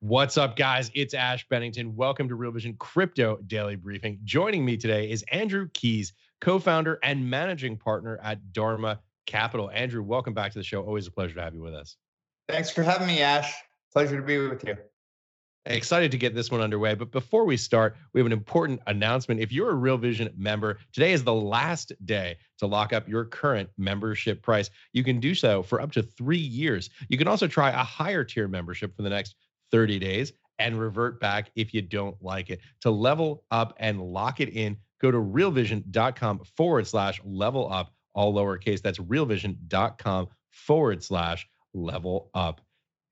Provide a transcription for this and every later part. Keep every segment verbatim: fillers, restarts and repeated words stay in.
What's up, guys? It's Ash Bennington. Welcome to Real Vision Crypto Daily Briefing. Joining me today is Andrew Keys, co-founder and managing partner at DARMA Capital. Andrew, welcome back to the show. Always a pleasure to have you with us. Thanks for having me, Ash. Pleasure to be with you. Excited to get this one underway. But before we start, we have an important announcement. If you're a Real Vision member, today is the last day to lock up your current membership price. You can do so for up to three years. You can also try a higher tier membership for the next thirty days and revert back if you don't like it. To level up and lock it in, go to realvision.com forward slash level up, all lowercase. That's realvision.com forward slash level up.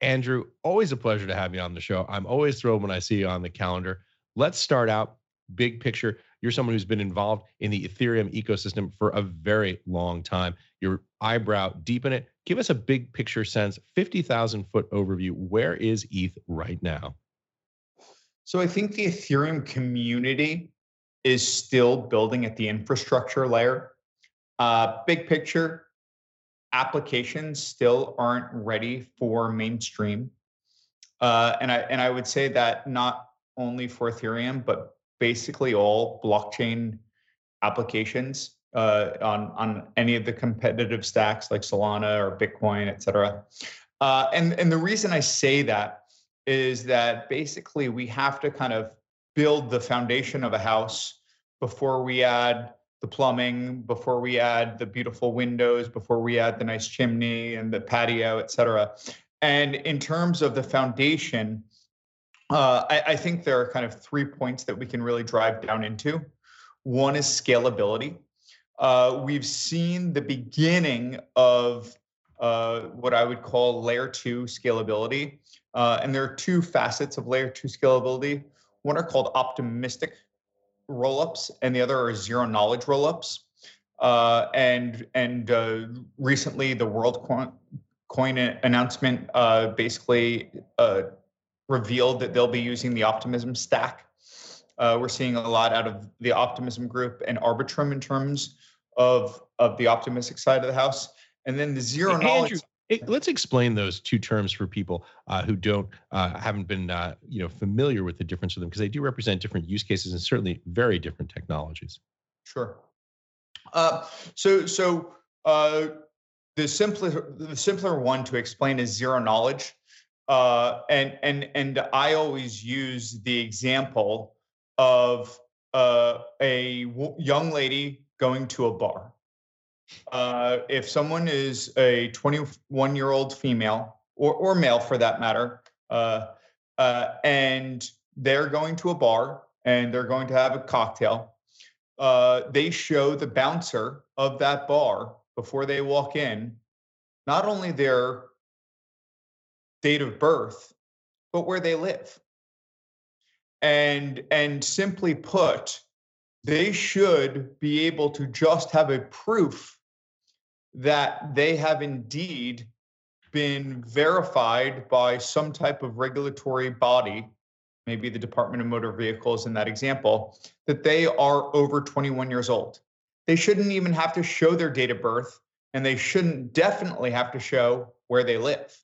Andrew, always a pleasure to have you on the show. I'm always thrilled when I see you on the calendar. Let's start out big picture. You're someone who's been involved in the Ethereum ecosystem for a very long time. Your eyebrow deep in it. Give us a big picture sense, fifty thousand foot overview. Where is E T H right now? So I think the Ethereum community is still building at the infrastructure layer. Uh, big picture, applications still aren't ready for mainstream. Uh, and I and I would say that not only for Ethereum, but basically all blockchain applications. Uh, on, on any of the competitive stacks like Solana or Bitcoin, et cetera. Uh, and, and the reason I say that is that basically we have to kind of build the foundation of a house before we add the plumbing, before we add the beautiful windows, before we add the nice chimney and the patio, et cetera. And in terms of the foundation, uh, I, I think there are kind of three points that we can really drive down into. One is scalability. Uh, we've seen the beginning of uh, what I would call layer two scalability. Uh, and there are two facets of layer two scalability. One are called optimistic rollups, and the other are zero-knowledge rollups. Uh, and and uh, recently, the Worldcoin coin announcement uh, basically uh, revealed that they'll be using the Optimism stack. Uh, we're seeing a lot out of the Optimism group and Arbitrum in terms of of the optimistic side of the house. And then the zero hey, knowledge. Andrew, it, let's explain those two terms for people uh, who don't uh, haven't been uh, you know familiar with the difference of them, because they do represent different use cases and certainly very different technologies. Sure. Uh, so so uh, the simpler the simpler one to explain is zero knowledge, uh, and and and I always use the example of uh, a w- young lady going to a bar. Uh, if someone is a twenty-one-year-old female, or, or male for that matter, uh, uh, and they're going to a bar and they're going to have a cocktail, uh, they show the bouncer of that bar before they walk in, not only their date of birth, but where they live. And and simply put, they should be able to just have a proof that they have indeed been verified by some type of regulatory body, maybe the Department of Motor Vehicles in that example, that they are over twenty-one years old. They shouldn't even have to show their date of birth, and they shouldn't definitely have to show where they live.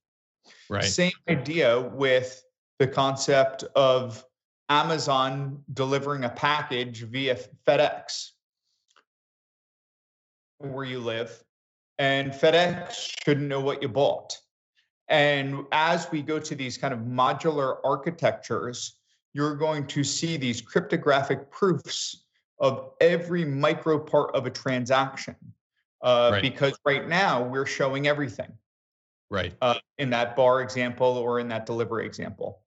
Right. Same idea with the concept of Amazon delivering a package via FedEx where you live, and FedEx shouldn't know what you bought. And as we go to these kind of modular architectures, you're going to see these cryptographic proofs of every micro part of a transaction. Uh, right. Because right now we're showing everything. Right. Uh, in that bar example or in that delivery example.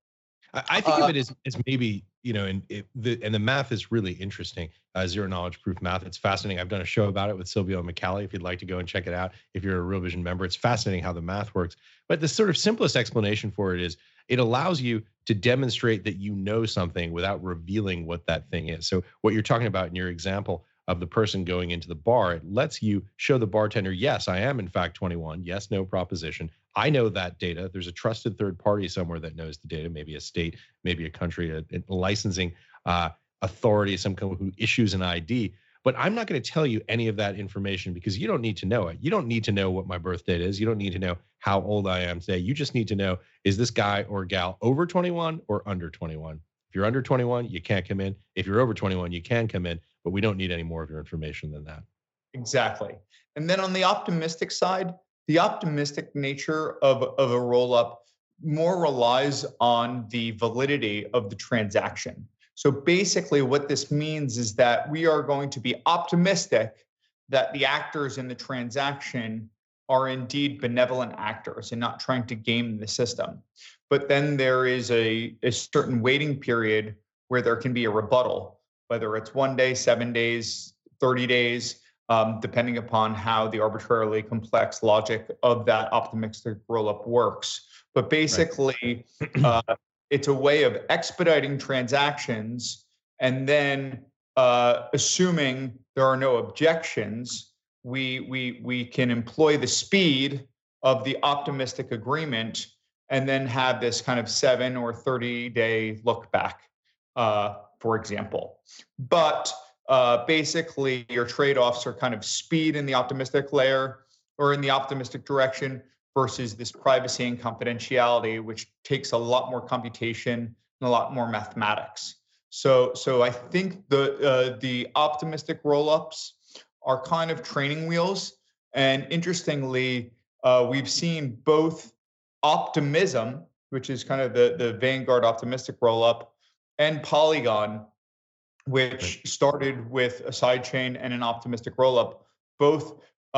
I, I think uh, of it as, as maybe, you know, and it, the and the math is really interesting. Uh, zero-knowledge proof math. It's fascinating. I've done a show about it with Silvio Micali, if you'd like to go and check it out. If you're a Real Vision member, it's fascinating how the math works. But the sort of simplest explanation for it is it allows you to demonstrate that you know something without revealing what that thing is. So what you're talking about in your example of the person going into the bar, it lets you show the bartender, yes, I am in fact twenty-one, yes, no proposition. I know that data. There's a trusted third party somewhere that knows the data, maybe a state, maybe a country, a, a licensing uh, authority, some kind of who issues an I D. But I'm not going to tell you any of that information because you don't need to know it. You don't need to know what my birth date is. You don't need to know how old I am today. You just need to know, is this guy or gal over twenty-one or under twenty-one? If you're under twenty-one, you can't come in. If you're over twenty-one, you can come in, but we don't need any more of your information than that. Exactly. And then on the optimistic side, the optimistic nature of, of a roll-up more relies on the validity of the transaction. So basically what this means is that we are going to be optimistic that the actors in the transaction are indeed benevolent actors and not trying to game the system. But then there is a, a certain waiting period where there can be a rebuttal, whether it's one day, seven days, thirty days, um, depending upon how the arbitrarily complex logic of that optimistic roll-up works. But basically, right. uh, It's a way of expediting transactions and then uh, assuming there are no objections, we, we, we can employ the speed of the optimistic agreement and then have this kind of seven or thirty day look back, uh, for example. But uh, basically your trade-offs are kind of speed in the optimistic layer or in the optimistic direction versus this privacy and confidentiality, which takes a lot more computation and a lot more mathematics. So, so I think the uh, the optimistic roll-ups are kind of training wheels. And interestingly, uh, we've seen both Optimism, which is kind of the, the Vanguard optimistic roll-up, and Polygon, which started with a sidechain and an optimistic roll-up, both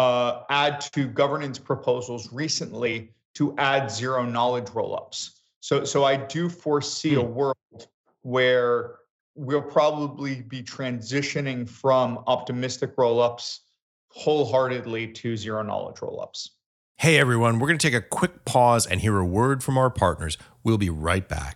Uh, add to governance proposals recently to add zero-knowledge roll-ups. So, so I do foresee a world where we'll probably be transitioning from optimistic roll-ups wholeheartedly to zero-knowledge roll-ups. Hey, everyone, we're going to take a quick pause and hear a word from our partners. We'll be right back.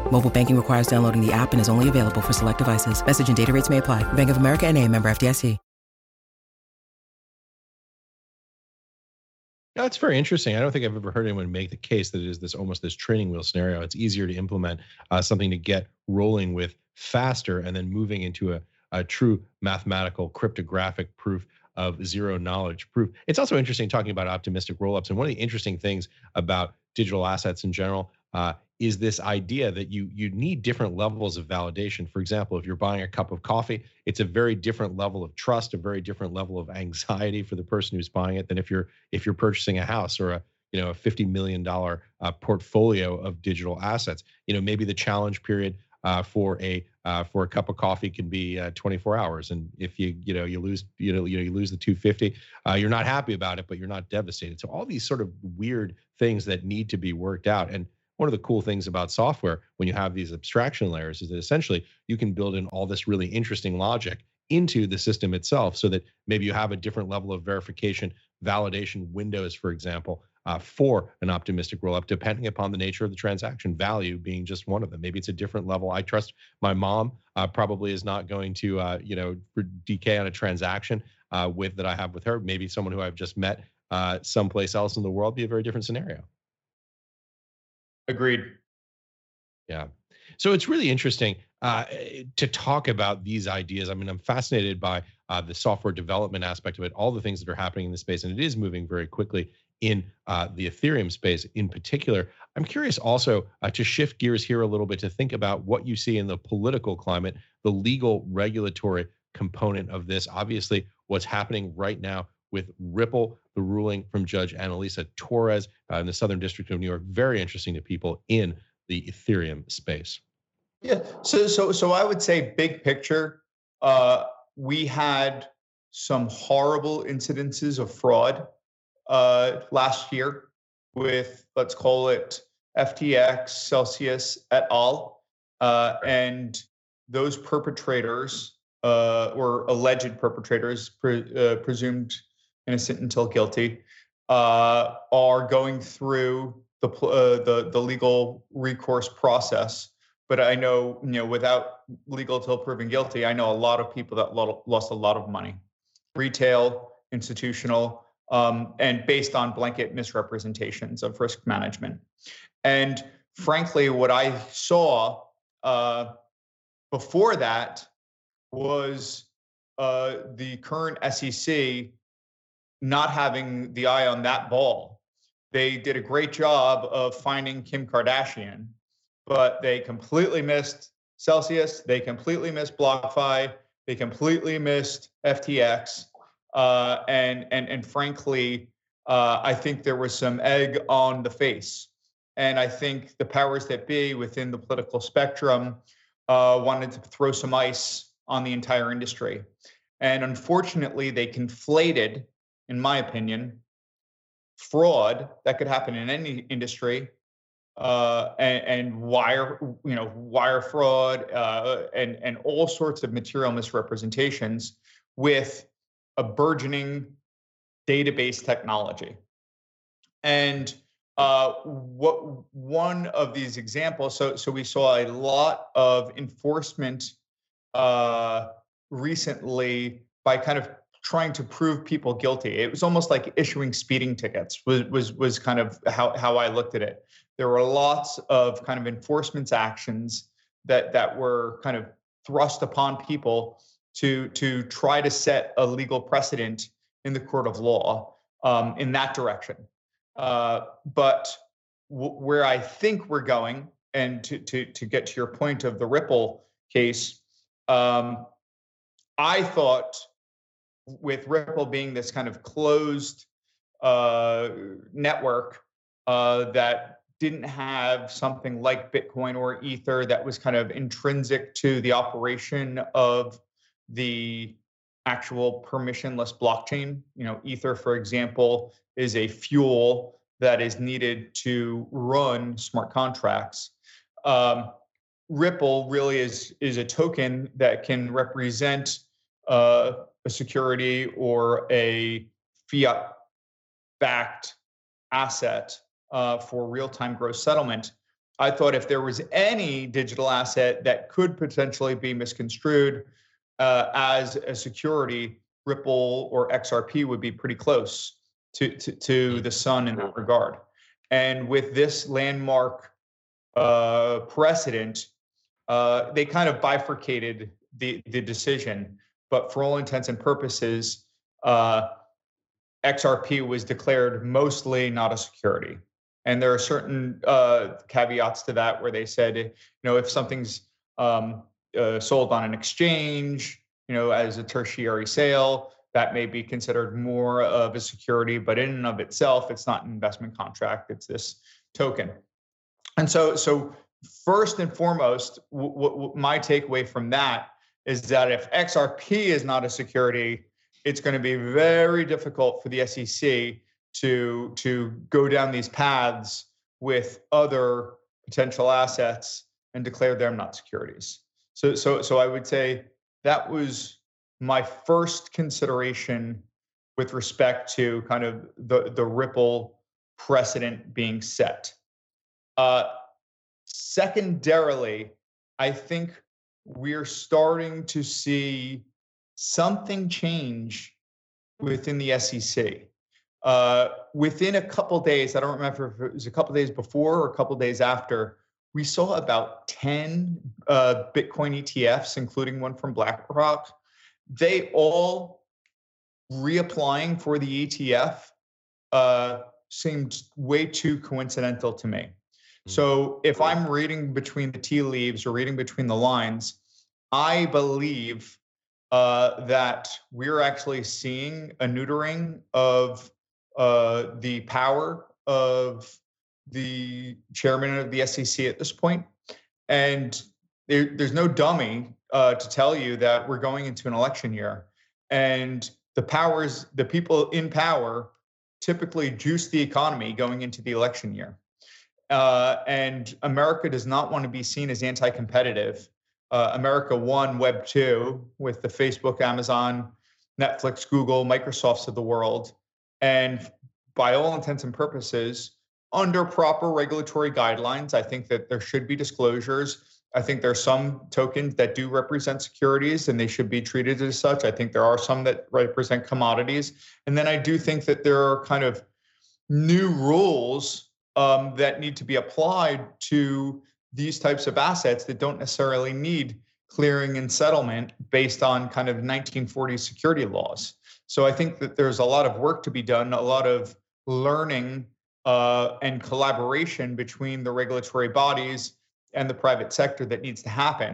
Mobile banking requires downloading the app and is only available for select devices. Message and data rates may apply. Bank of America N A, member F D I C. No, that's very interesting. I don't think I've ever heard anyone make the case that it is this almost this training wheel scenario. It's easier to implement uh, something to get rolling with faster and then moving into a, a true mathematical cryptographic proof of zero knowledge proof. It's also interesting talking about optimistic roll-ups. And one of the interesting things about digital assets in general uh, is this idea that you you need different levels of validation. For example, if you're buying a cup of coffee, it's a very different level of trust, a very different level of anxiety for the person who's buying it than if you're if you're purchasing a house or a you know a fifty million dollars uh, portfolio of digital assets. You know, maybe the challenge period uh, for a uh, for a cup of coffee can be uh, twenty-four hours, and if you you know you lose you know you know you lose the two hundred fifty, uh, you're not happy about it, but you're not devastated. So all these sort of weird things that need to be worked out. And one of the cool things about software when you have these abstraction layers is that essentially you can build in all this really interesting logic into the system itself so that maybe you have a different level of verification, validation windows, for example, uh, for an optimistic roll-up, depending upon the nature of the transaction, value being just one of them. Maybe it's a different level. I trust my mom uh, probably is not going to, uh, you know, D K on a transaction uh, with that I have with her, maybe someone who I've just met uh, someplace else in the world, be a very different scenario. Agreed. Yeah. So it's really interesting uh, to talk about these ideas. I mean, I'm fascinated by uh, the software development aspect of it, all the things that are happening in the space, and it is moving very quickly in uh, the Ethereum space in particular. I'm curious also uh, to shift gears here a little bit to think about what you see in the political climate, the legal regulatory component of this. Obviously, what's happening right now with Ripple, the ruling from Judge Annalisa Torres uh, in the Southern District of New York, very interesting to people in the Ethereum space. Yeah, so so so I would say big picture, uh, we had some horrible incidences of fraud uh, last year with, let's call it, F T X, Celsius et al. Uh, and those perpetrators uh, or alleged perpetrators, pre- uh, presumed innocent until guilty, uh, are going through the uh, the the legal recourse process. But I know, you know, without legal till proven guilty, I know a lot of people that lo- lost a lot of money, retail, institutional, um, and based on blanket misrepresentations of risk management. And frankly, what I saw uh, before that was uh, the current S E C not having the eye on that ball. They did a great job of finding Kim Kardashian, but they completely missed Celsius. They completely missed BlockFi. They completely missed F T X. Uh, and and and frankly, uh, I think there was some egg on the face. And I think the powers that be within the political spectrum uh, wanted to throw some ice on the entire industry. And unfortunately, they conflated, in my opinion, fraud that could happen in any industry Uh, and, and wire, you know, wire fraud, uh, and and all sorts of material misrepresentations with a burgeoning database technology. And uh, what one of these examples? So so we saw a lot of enforcement uh, recently by kind of trying to prove people guilty. It was almost like issuing speeding tickets. Was was was kind of how how I looked at it. There were lots of kind of enforcement actions that, that were kind of thrust upon people to, to try to set a legal precedent in the court of law um, in that direction. Uh, but w- where I think we're going, and to, to, to get to your point of the Ripple case, um, I thought with Ripple being this kind of closed uh, network uh, that didn't have something like Bitcoin or Ether that was kind of intrinsic to the operation of the actual permissionless blockchain. You know, Ether, for example, is a fuel that is needed to run smart contracts. Um, Ripple really is, is a token that can represent uh, a security or a fiat-backed asset Uh, for real-time gross settlement. I thought if there was any digital asset that could potentially be misconstrued uh, as a security, Ripple or X R P would be pretty close to, to, to the sun in that regard. And with this landmark uh, precedent, uh, they kind of bifurcated the, the decision. But for all intents and purposes, uh, X R P was declared mostly not a security. And there are certain uh, caveats to that where they said, you know, if something's um, uh, sold on an exchange, you know, as a tertiary sale, that may be considered more of a security, but in and of itself, it's not an investment contract, it's this token. And so, so first and foremost, w- w- my takeaway from that is that if X R P is not a security, it's going to be very difficult for the S E C to to go down these paths with other potential assets and declare them not securities. So so so I would say that was my first consideration with respect to kind of the, the Ripple precedent being set. Uh, secondarily, I think we're starting to see something change within the S E C. Uh, within a couple days, I don't remember if it was a couple days before or a couple days after, we saw about ten uh, Bitcoin E T Fs, including one from BlackRock. They all reapplying for the E T F uh, seemed way too coincidental to me. So if I'm reading between the tea leaves or reading between the lines, I believe uh, that we're actually seeing a neutering of uh, the power of the chairman of the S E C at this point. And there, there's no dummy uh, to tell you that we're going into an election year. And the powers, the people in power typically juice the economy going into the election year. Uh, and America does not want to be seen as anti-competitive. Uh, America won Web two with the Facebook, Amazon, Netflix, Google, Microsofts of the world. And by all intents and purposes, under proper regulatory guidelines, I think that there should be disclosures. I think there are some tokens that do represent securities and they should be treated as such. I think there are some that represent commodities. And then I do think that there are kind of new rules Um, that need to be applied to these types of assets that don't necessarily need clearing and settlement based on kind of nineteen forties security laws. So I think that there's a lot of work to be done, a lot of learning uh, and collaboration between the regulatory bodies and the private sector that needs to happen.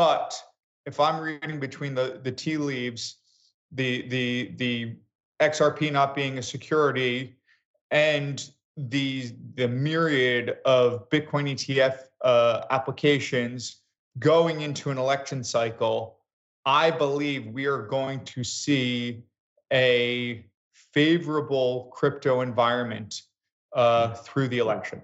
But if I'm reading between the, the tea leaves, the, the, the X R P not being a security and the the myriad of Bitcoin E T F uh, applications going into an election cycle, I believe we are going to see a favorable crypto environment uh, through the election.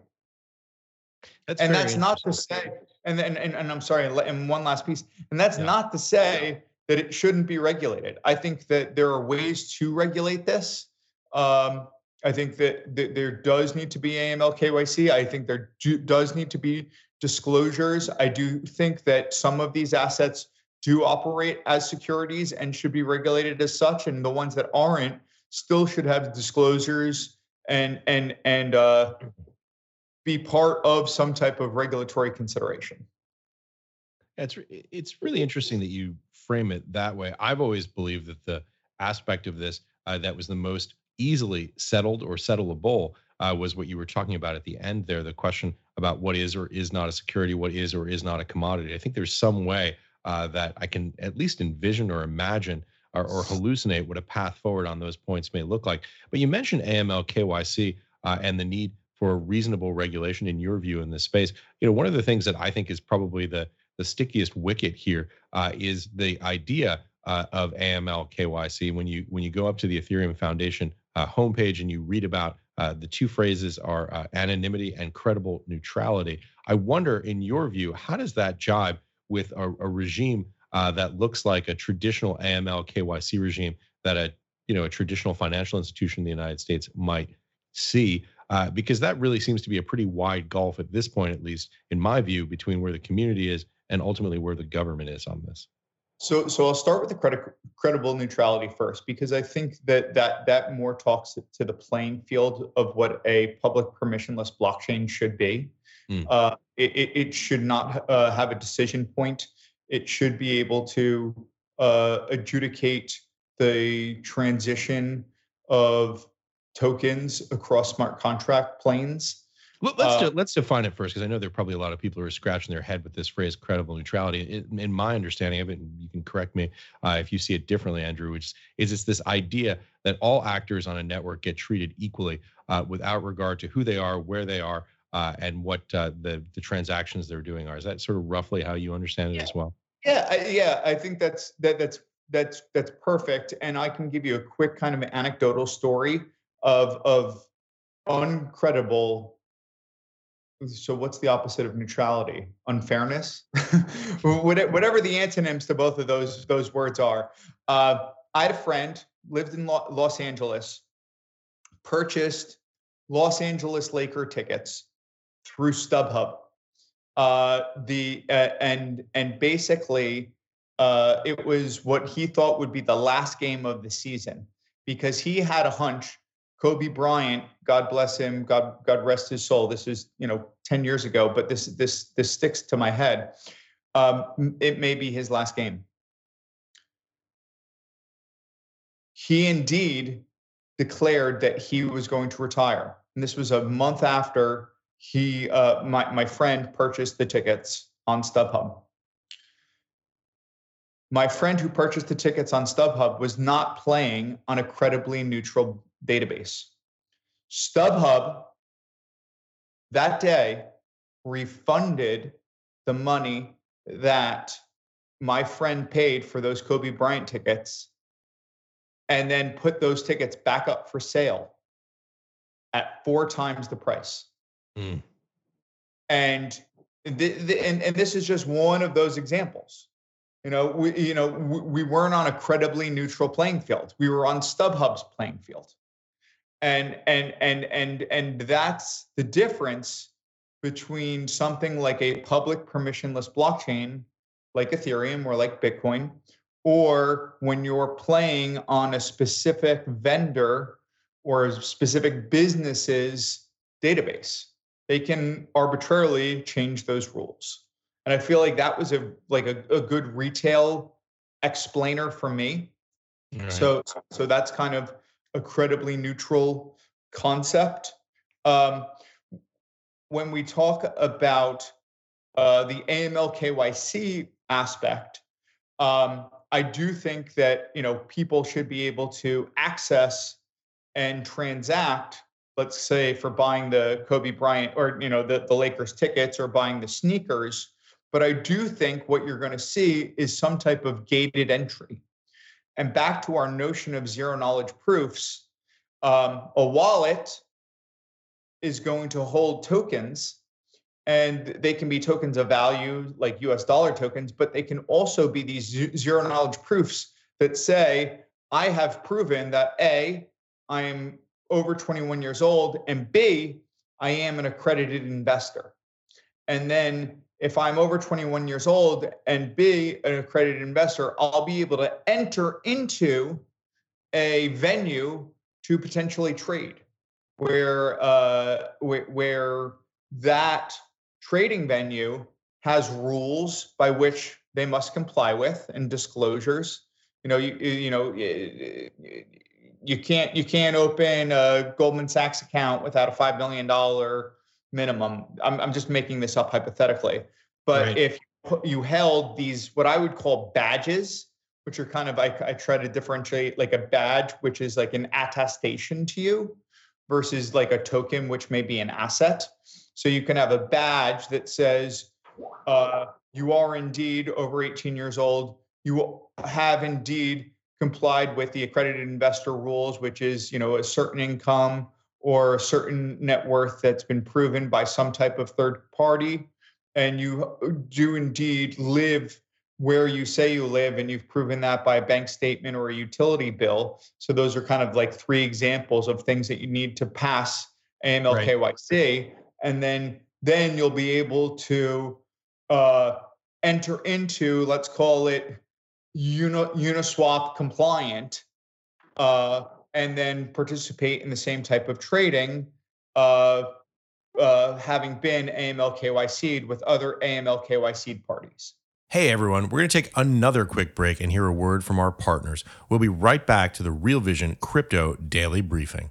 That's and that's not to say, and, and, and, and I'm sorry, and one last piece, and that's yeah. not to say that it shouldn't be regulated. I think that there are ways to regulate this. Um, I think that there does need to be A M L K Y C. I think there do, does need to be disclosures. I do think that some of these assets do operate as securities and should be regulated as such. And the ones that aren't still should have disclosures and and and uh, be part of some type of regulatory consideration. It's, it's really interesting that you frame it that way. I've always believed that the aspect of this uh, that was the most easily settled or settleable uh, was what you were talking about at the end there, the question about what is or is not a security, what is or is not a commodity. I think there's some way uh, that I can at least envision or imagine or, or hallucinate what a path forward on those points may look like. But you mentioned A M L K Y C uh, and the need for reasonable regulation in your view in this space. You know, one of the things that I think is probably the, the stickiest wicket here uh, is the idea uh, of A M L K Y C. When you, when you go up to the Ethereum Foundation Uh, homepage and you read about uh, the two phrases are uh, anonymity and credible neutrality. I wonder, in your view, how does that jibe with a, a regime uh, that looks like a traditional A M L K Y C regime that a you know a traditional financial institution in the United States might see? Uh, because that really seems to be a pretty wide gulf at this point, at least in my view, between where the community is and ultimately where the government is on this. So, so I'll start with the credit, credible neutrality first, because I think that that that more talks to the playing field of what a public permissionless blockchain should be. Mm. Uh, it, it should not uh, have a decision point. It should be able to uh, adjudicate the transition of tokens across smart contract planes. Let's uh, let's define it first, because I know there are probably a lot of people who are scratching their head with this phrase, credible neutrality. It, in my understanding of it, and you can correct me uh, if you see it differently, Andrew, which is it's this idea that all actors on a network get treated equally uh, without regard to who they are, where they are, uh, and what uh, the, the transactions they're doing are. Is that sort of roughly how you understand it yeah. as well? Yeah, I, yeah, I think that's that that's that's that's perfect. And I can give you a quick kind of anecdotal story of of uncredible. So what's the opposite of neutrality? Unfairness? Whatever the antonyms to both of those those words are. Uh, I had a friend, lived in Los Angeles, purchased Los Angeles Laker tickets through StubHub. Uh, the uh, and and basically, uh, it was what he thought would be the last game of the season. because he had a hunch. Kobe Bryant, God bless him, God God rest his soul. This is, you know, ten years ago, but this this this sticks to my head. Um, it may be his last game. He indeed declared that he was going to retire, and this was a month after he, uh, my my friend, purchased the tickets on StubHub. My friend who purchased the tickets on StubHub was not playing on a credibly neutral database. StubHub that day refunded the money that my friend paid for those Kobe Bryant tickets and then put those tickets back up for sale at four times the price. Mm. And, th- th- and, and this is just one of those examples. You know, we, you know, we weren't on a credibly neutral playing field. We were on StubHub's playing field, and and and and and that's the difference between something like a public permissionless blockchain, like Ethereum or like Bitcoin, or when you're playing on a specific vendor or a specific business's database. They can arbitrarily change those rules. And I feel like that was a like a, a good retail explainer for me. Right. So so that's kind of a credibly neutral concept. Um, when we talk about uh, the A M L K Y C aspect, um, I do think that, you know, people should be able to access and transact, let's say, for buying the Kobe Bryant or, you know, the, the Lakers tickets or buying the sneakers. But I do think what you're going to see is some type of gated entry. And back to our notion of zero-knowledge proofs, um, a wallet is going to hold tokens, and they can be tokens of value, like U S dollar tokens, but they can also be these zero-knowledge proofs that say, I have proven that A, I am over twenty-one years old, and B, I am an accredited investor. And then if I'm over twenty-one years old and be an accredited investor, I'll be able to enter into a venue to potentially trade, where uh, where that trading venue has rules by which they must comply with and disclosures. You know, you you know you can't you can't open a Goldman Sachs account without a five million dollar minimum. I'm, I'm just making this up hypothetically, but right. If you held these, what I would call badges, which are kind of, I, I try to differentiate like a badge, which is like an attestation to you, versus like a token, which may be an asset. So you can have a badge that says, uh, you are indeed over eighteen years old. You have indeed complied with the accredited investor rules, which is, you know, a certain income or a certain net worth that's been proven by some type of third party, and you do indeed live where you say you live, and you've proven that by a bank statement or a utility bill. So those are kind of like three examples of things that you need to pass A M L K Y C, right. And then then you'll be able to uh, enter into, let's call it Uni- Uniswap compliant, uh, and then participate in the same type of trading, uh, uh, having been A M L K Y C'd with other A M L K Y C'd parties. Hey everyone, we're going to take another quick break and hear a word from our partners. We'll be right back to the Real Vision Crypto Daily Briefing.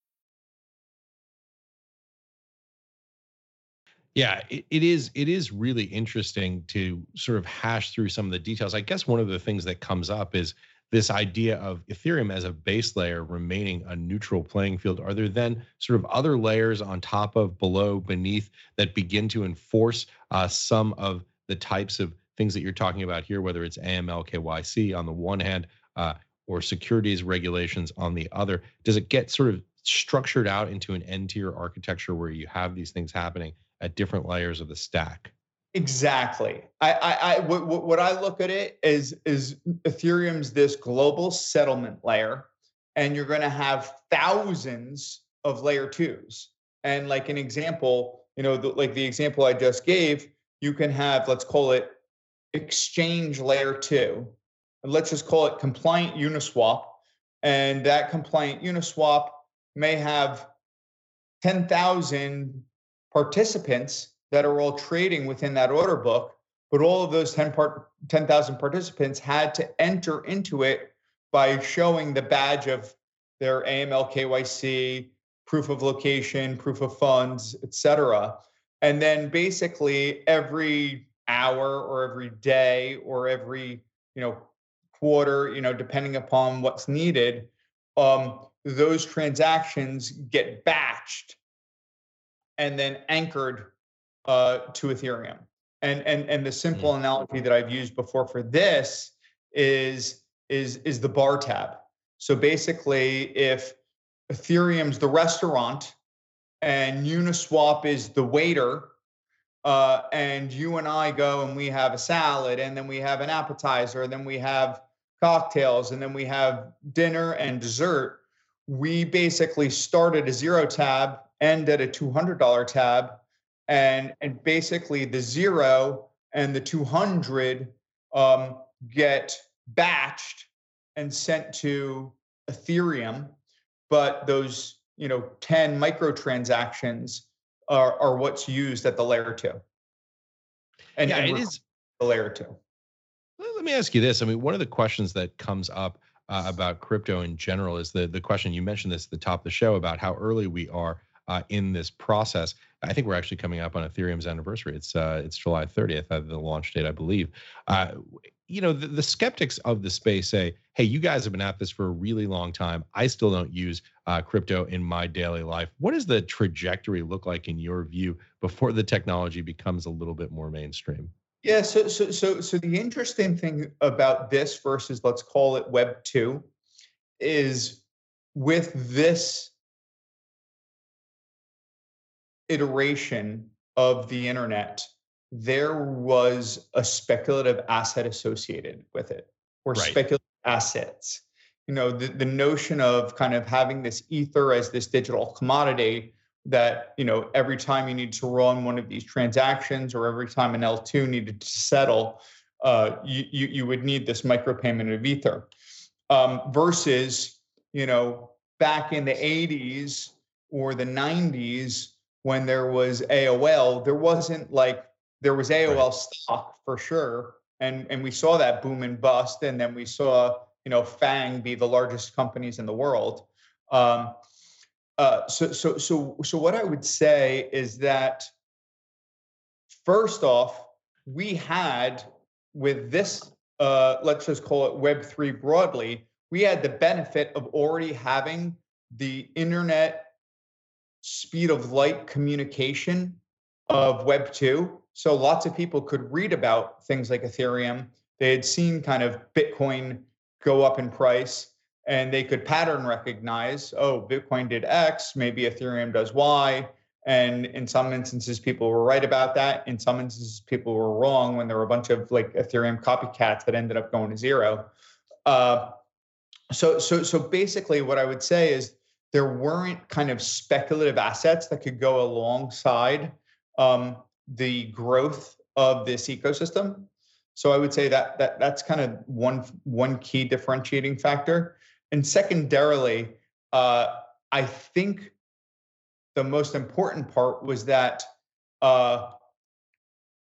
Yeah, it, it is. It is really interesting to sort of hash through some of the details. I guess one of the things that comes up is this idea of Ethereum as a base layer remaining a neutral playing field. Are there then sort of other layers on top of, below, beneath that begin to enforce uh, some of the types of things that you're talking about here, whether it's A M L K Y C on the one hand, uh, or securities regulations on the other? Does it get sort of structured out into an N-tier architecture where you have these things happening at different layers of the stack? Exactly. I, I, I what, what I look at it is, is Ethereum's this global settlement layer, and you're going to have thousands of layer twos. And like an example, you know, the, like the example I just gave, you can have, let's call it exchange layer two, and let's just call it compliant Uniswap. And that compliant Uniswap may have ten thousand participants that are all trading within that order book, but all of those ten part, ten thousand participants had to enter into it by showing the badge of their A M L K Y C, proof of location, proof of funds, et cetera. And then basically every hour or every day or every, you know, quarter, you know, depending upon what's needed, um, those transactions get batched and then anchored uh, to Ethereum. And, and, and the simple analogy that I've used before for this is, is, is the bar tab. So basically, if Ethereum's the restaurant and Uniswap is the waiter, uh, and you and I go and we have a salad, and then we have an appetizer, and then we have cocktails, and then we have dinner and dessert, we basically start at a zero tab, end at a two hundred dollars tab, and and basically the zero and the two hundred um, get batched and sent to Ethereum, but those, you know, ten microtransactions are, are what's used at the layer two. And, yeah, and it is the layer two. Let me ask you this. I mean, one of the questions that comes up Uh, about crypto in general is the, the question, you mentioned this at the top of the show about how early we are uh, in this process. I think we're actually coming up on Ethereum's anniversary. It's uh, it's July thirtieth, uh, the launch date, I believe. Uh, you know, the, the skeptics of the space say, hey, you guys have been at this for a really long time. I still don't use uh, crypto in my daily life. What does the trajectory look like in your view before the technology becomes a little bit more mainstream? Yeah, so so so so the interesting thing about this versus, let's call it Web two, is with this iteration of the internet, there was a speculative asset associated with it, or right. speculative assets. You know, the, the notion of kind of having this ether as this digital commodity that, you know, every time you need to run one of these transactions or every time an L two needed to settle, uh, you, you you would need this micropayment of ether. Um, versus, you know, back in the eighties or the nineties when there was A O L, there wasn't like, there was A O L right. stock for sure. And, and we saw that boom and bust. And then we saw, you know, FANG be the largest companies in the world. Um, Uh, so, so, so, so what I would say is that first off, we had with this, uh, let's just call it Web three broadly, we had the benefit of already having the internet speed of light communication of Web two. So lots of people could read about things like Ethereum. They had seen kind of Bitcoin go up in price, and they could pattern recognize, oh, Bitcoin did X, maybe Ethereum does Y. And in some instances, people were right about that. In some instances, people were wrong when there were a bunch of like Ethereum copycats that ended up going to zero. Uh, so, so, so basically what I would say is there weren't kind of speculative assets that could go alongside um, the growth of this ecosystem. So I would say that, that that's kind of one, one key differentiating factor. And secondarily, uh, I think the most important part was that uh,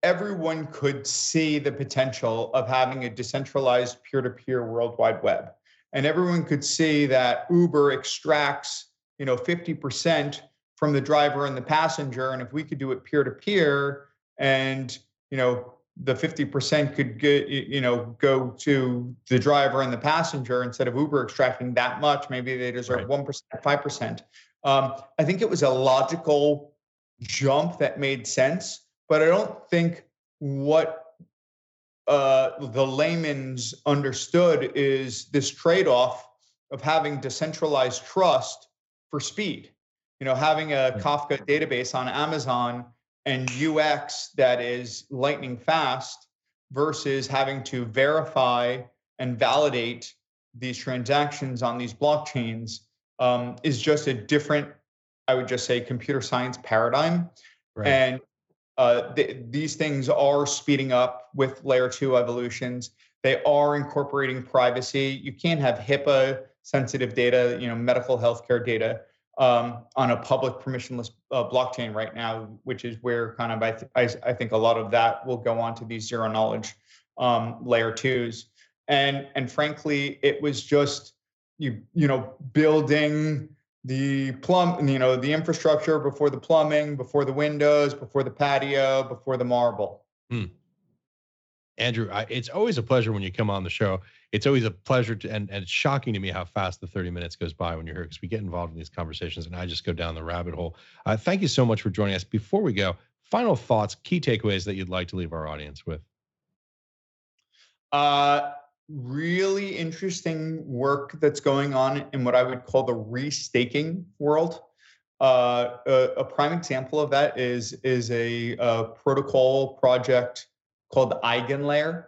everyone could see the potential of having a decentralized peer-to-peer World Wide Web. And everyone could see that Uber extracts, you know, fifty percent from the driver and the passenger. And if we could do it peer-to-peer and, you know, the fifty percent could get, you know, go to the driver and the passenger instead of Uber extracting that much. Maybe they deserve right. one percent, five percent. Um, I think it was a logical jump that made sense, but I don't think what uh, the layman's understood is this trade-off of having decentralized trust for speed. You know, having a Kafka database on Amazon and U X that is lightning fast versus having to verify and validate these transactions on these blockchains um, is just a different, I would just say, computer science paradigm. Right. And uh, th- these things are speeding up with layer two evolutions. They are incorporating privacy. You can't have HIPAA sensitive data, you know, medical healthcare data um, on a public permissionless uh, blockchain right now, which is where kind of I, th- I, I think a lot of that will go on to these zero knowledge um, layer twos. And and frankly, it was just you you know building the plumb you know the infrastructure before the plumbing, before the windows, before the patio, before the marble. Hmm. Andrew, I, it's always a pleasure when you come on the show. It's always a pleasure to, and, and it's shocking to me how fast the thirty minutes goes by when you're here, because we get involved in these conversations and I just go down the rabbit hole. Uh, thank you so much for joining us. Before we go, final thoughts, key takeaways that you'd like to leave our audience with. Uh. Really interesting work that's going on in what I would call the restaking world. Uh, a, a prime example of that is is a, a protocol project called Eigenlayer,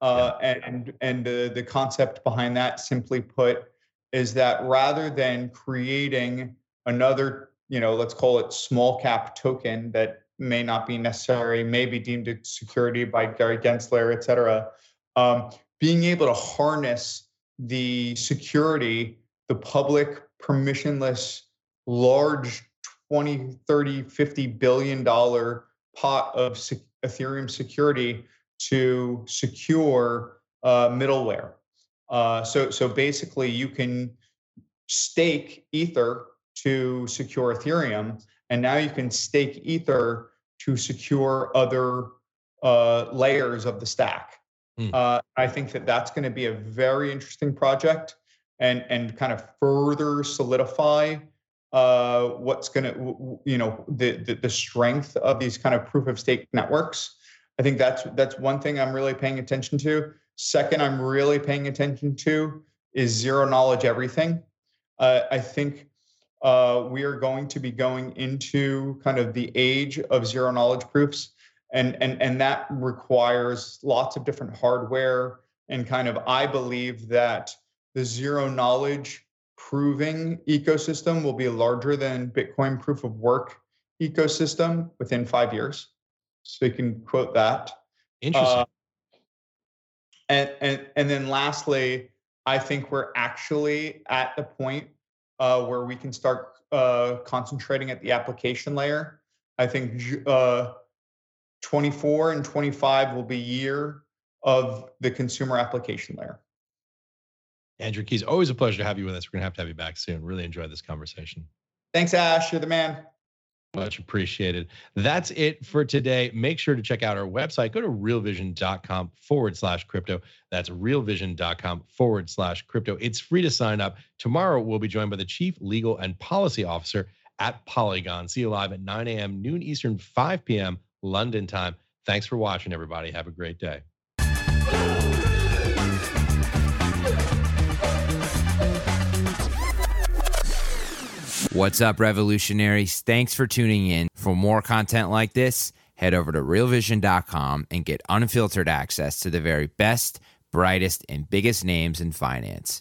uh, yeah. and and the, the concept behind that, simply put, is that rather than creating another, you know, let's call it small cap token that may not be necessary, may be deemed a security by Gary Gensler, et cetera. Um, Being able to harness the security, the public, permissionless, large twenty, thirty, fifty billion dollars pot of sec- Ethereum security to secure uh, middleware. Uh, so, so basically, you can stake Ether to secure Ethereum, and now you can stake Ether to secure other uh, layers of the stack. Uh, I think that that's going to be a very interesting project, and and kind of further solidify uh, what's going to, you know, the, the the strength of these kind of proof of stake networks. I think that's that's one thing I'm really paying attention to. Second, I'm really paying attention to is zero knowledge everything. Uh, I think uh, we are going to be going into kind of the age of zero knowledge proofs. And, and and that requires lots of different hardware and kind of, I believe that the zero knowledge proving ecosystem will be larger than Bitcoin proof of work ecosystem within five years. So you can quote that. Interesting. Uh, and, and, and then lastly, I think we're actually at the point uh, where we can start uh, concentrating at the application layer. I think uh, twenty-four and twenty-five will be year of the consumer application layer. Andrew Keys, always a pleasure to have you with us. We're going to have to have you back soon. Really enjoyed this conversation. Thanks, Ash. You're the man. Much appreciated. That's it for today. Make sure to check out our website. Go to realvision.com forward slash crypto. That's realvision.com forward slash crypto. It's free to sign up. Tomorrow, we'll be joined by the Chief Legal and Policy Officer at Polygon. See you live at nine a.m., noon Eastern, five p.m. London time. Thanks for watching, everybody. Have a great day. What's up, revolutionaries? Thanks for tuning in. For more content like this, head over to real vision dot com and get unfiltered access to the very best, brightest, and biggest names in finance.